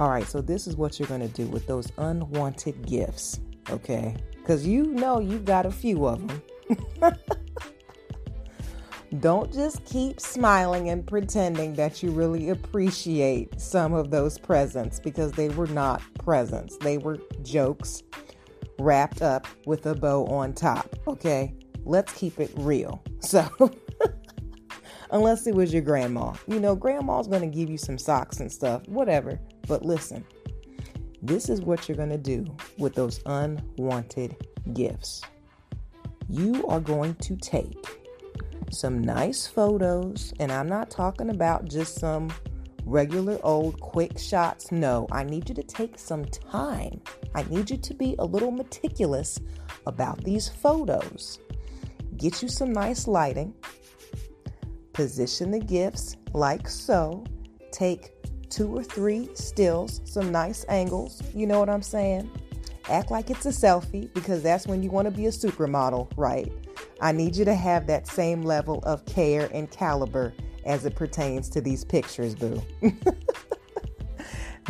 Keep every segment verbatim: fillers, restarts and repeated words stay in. All right, so this is what you're going to do with those unwanted gifts, okay? Because you know you've got a few of them. Don't just keep smiling and pretending that you really appreciate some of those presents, because they were not presents. They were jokes wrapped up with a bow on top, okay? Let's keep it real. So, unless it was your grandma. You know, grandma's going to give you some socks and stuff, whatever. But listen, this is what you're going to do with those unwanted gifts. You are going to take some nice photos, and I'm not talking about just some regular old quick shots. No, I need you to take some time. I need you to be a little meticulous about these photos. Get you some nice lighting. Position the gifts like so. Take two or three stills, some nice angles. You know what I'm saying? Act like it's a selfie, because that's when you want to be a supermodel, right? I need you to have that same level of care and caliber as it pertains to these pictures, boo.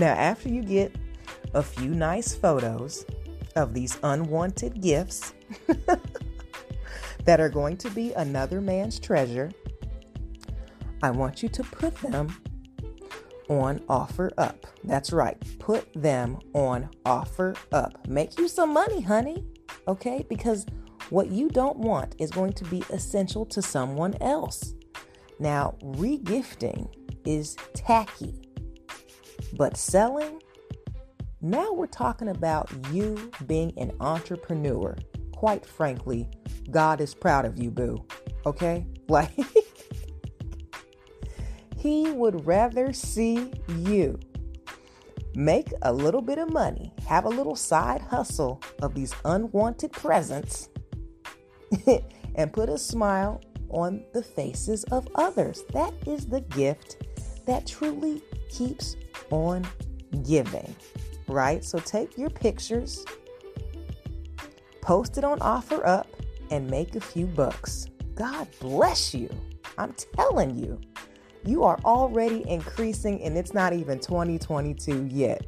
Now, after you get a few nice photos of these unwanted gifts that are going to be another man's treasure, I want you to put them on OfferUp. That's right. Put them on OfferUp. Make you some money, honey. Okay? Because what you don't want is going to be essential to someone else. Now, regifting is tacky, but selling, now we're talking about you being an entrepreneur. Quite frankly, God is proud of you, boo. Okay? Like, he would rather see you make a little bit of money, have a little side hustle of these unwanted presents, and put a smile on the faces of others. That is the gift that truly keeps on giving, right? So take your pictures, post it on OfferUp, and make a few bucks. God bless you. I'm telling you, you are already increasing, and it's not even twenty twenty-two yet.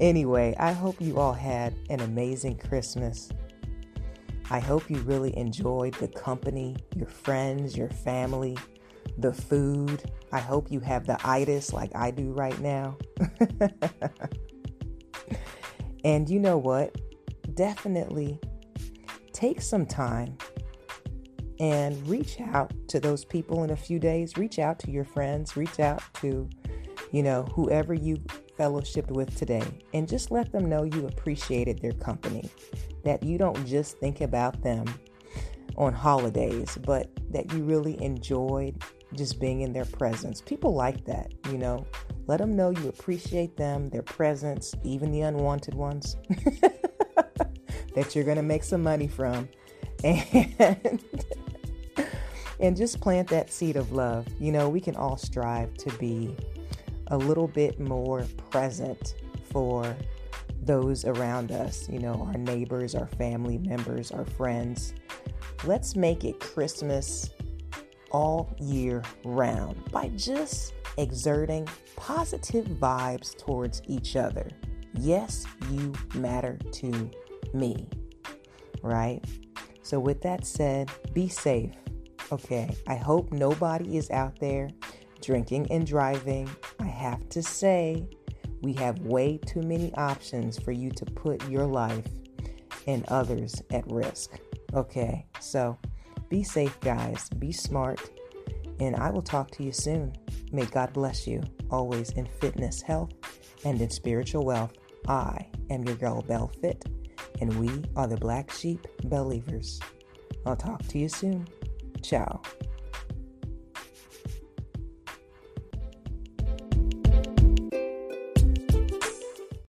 Anyway, I hope you all had an amazing Christmas. I hope you really enjoyed the company, your friends, your family, the food. I hope you have the itis like I do right now. And you know what? Definitely take some time and reach out to those people in a few days. Reach out to your friends. Reach out to, you know, whoever you fellowshipped with today, and just let them know you appreciated their company, that you don't just think about them on holidays, but that you really enjoyed just being in their presence. People like that, you know. Let them know you appreciate them, their presence, even the unwanted ones that you're going to make some money from. And, and just plant that seed of love. You know, we can all strive to be a little bit more present for those around us, you know, our neighbors, our family members, our friends. Let's make it Christmas all year round by just exerting positive vibes towards each other. Yes, you matter to me, right? So with that said, be safe, okay? I hope nobody is out there drinking and driving. I have to say, we have way too many options for you to put your life and others at risk. Okay, so be safe, guys. Be smart. And I will talk to you soon. May God bless you, always in fitness, health, and in spiritual wealth. I am your girl, Belle Fit, and we are the Black Sheep Believers. I'll talk to you soon. Ciao.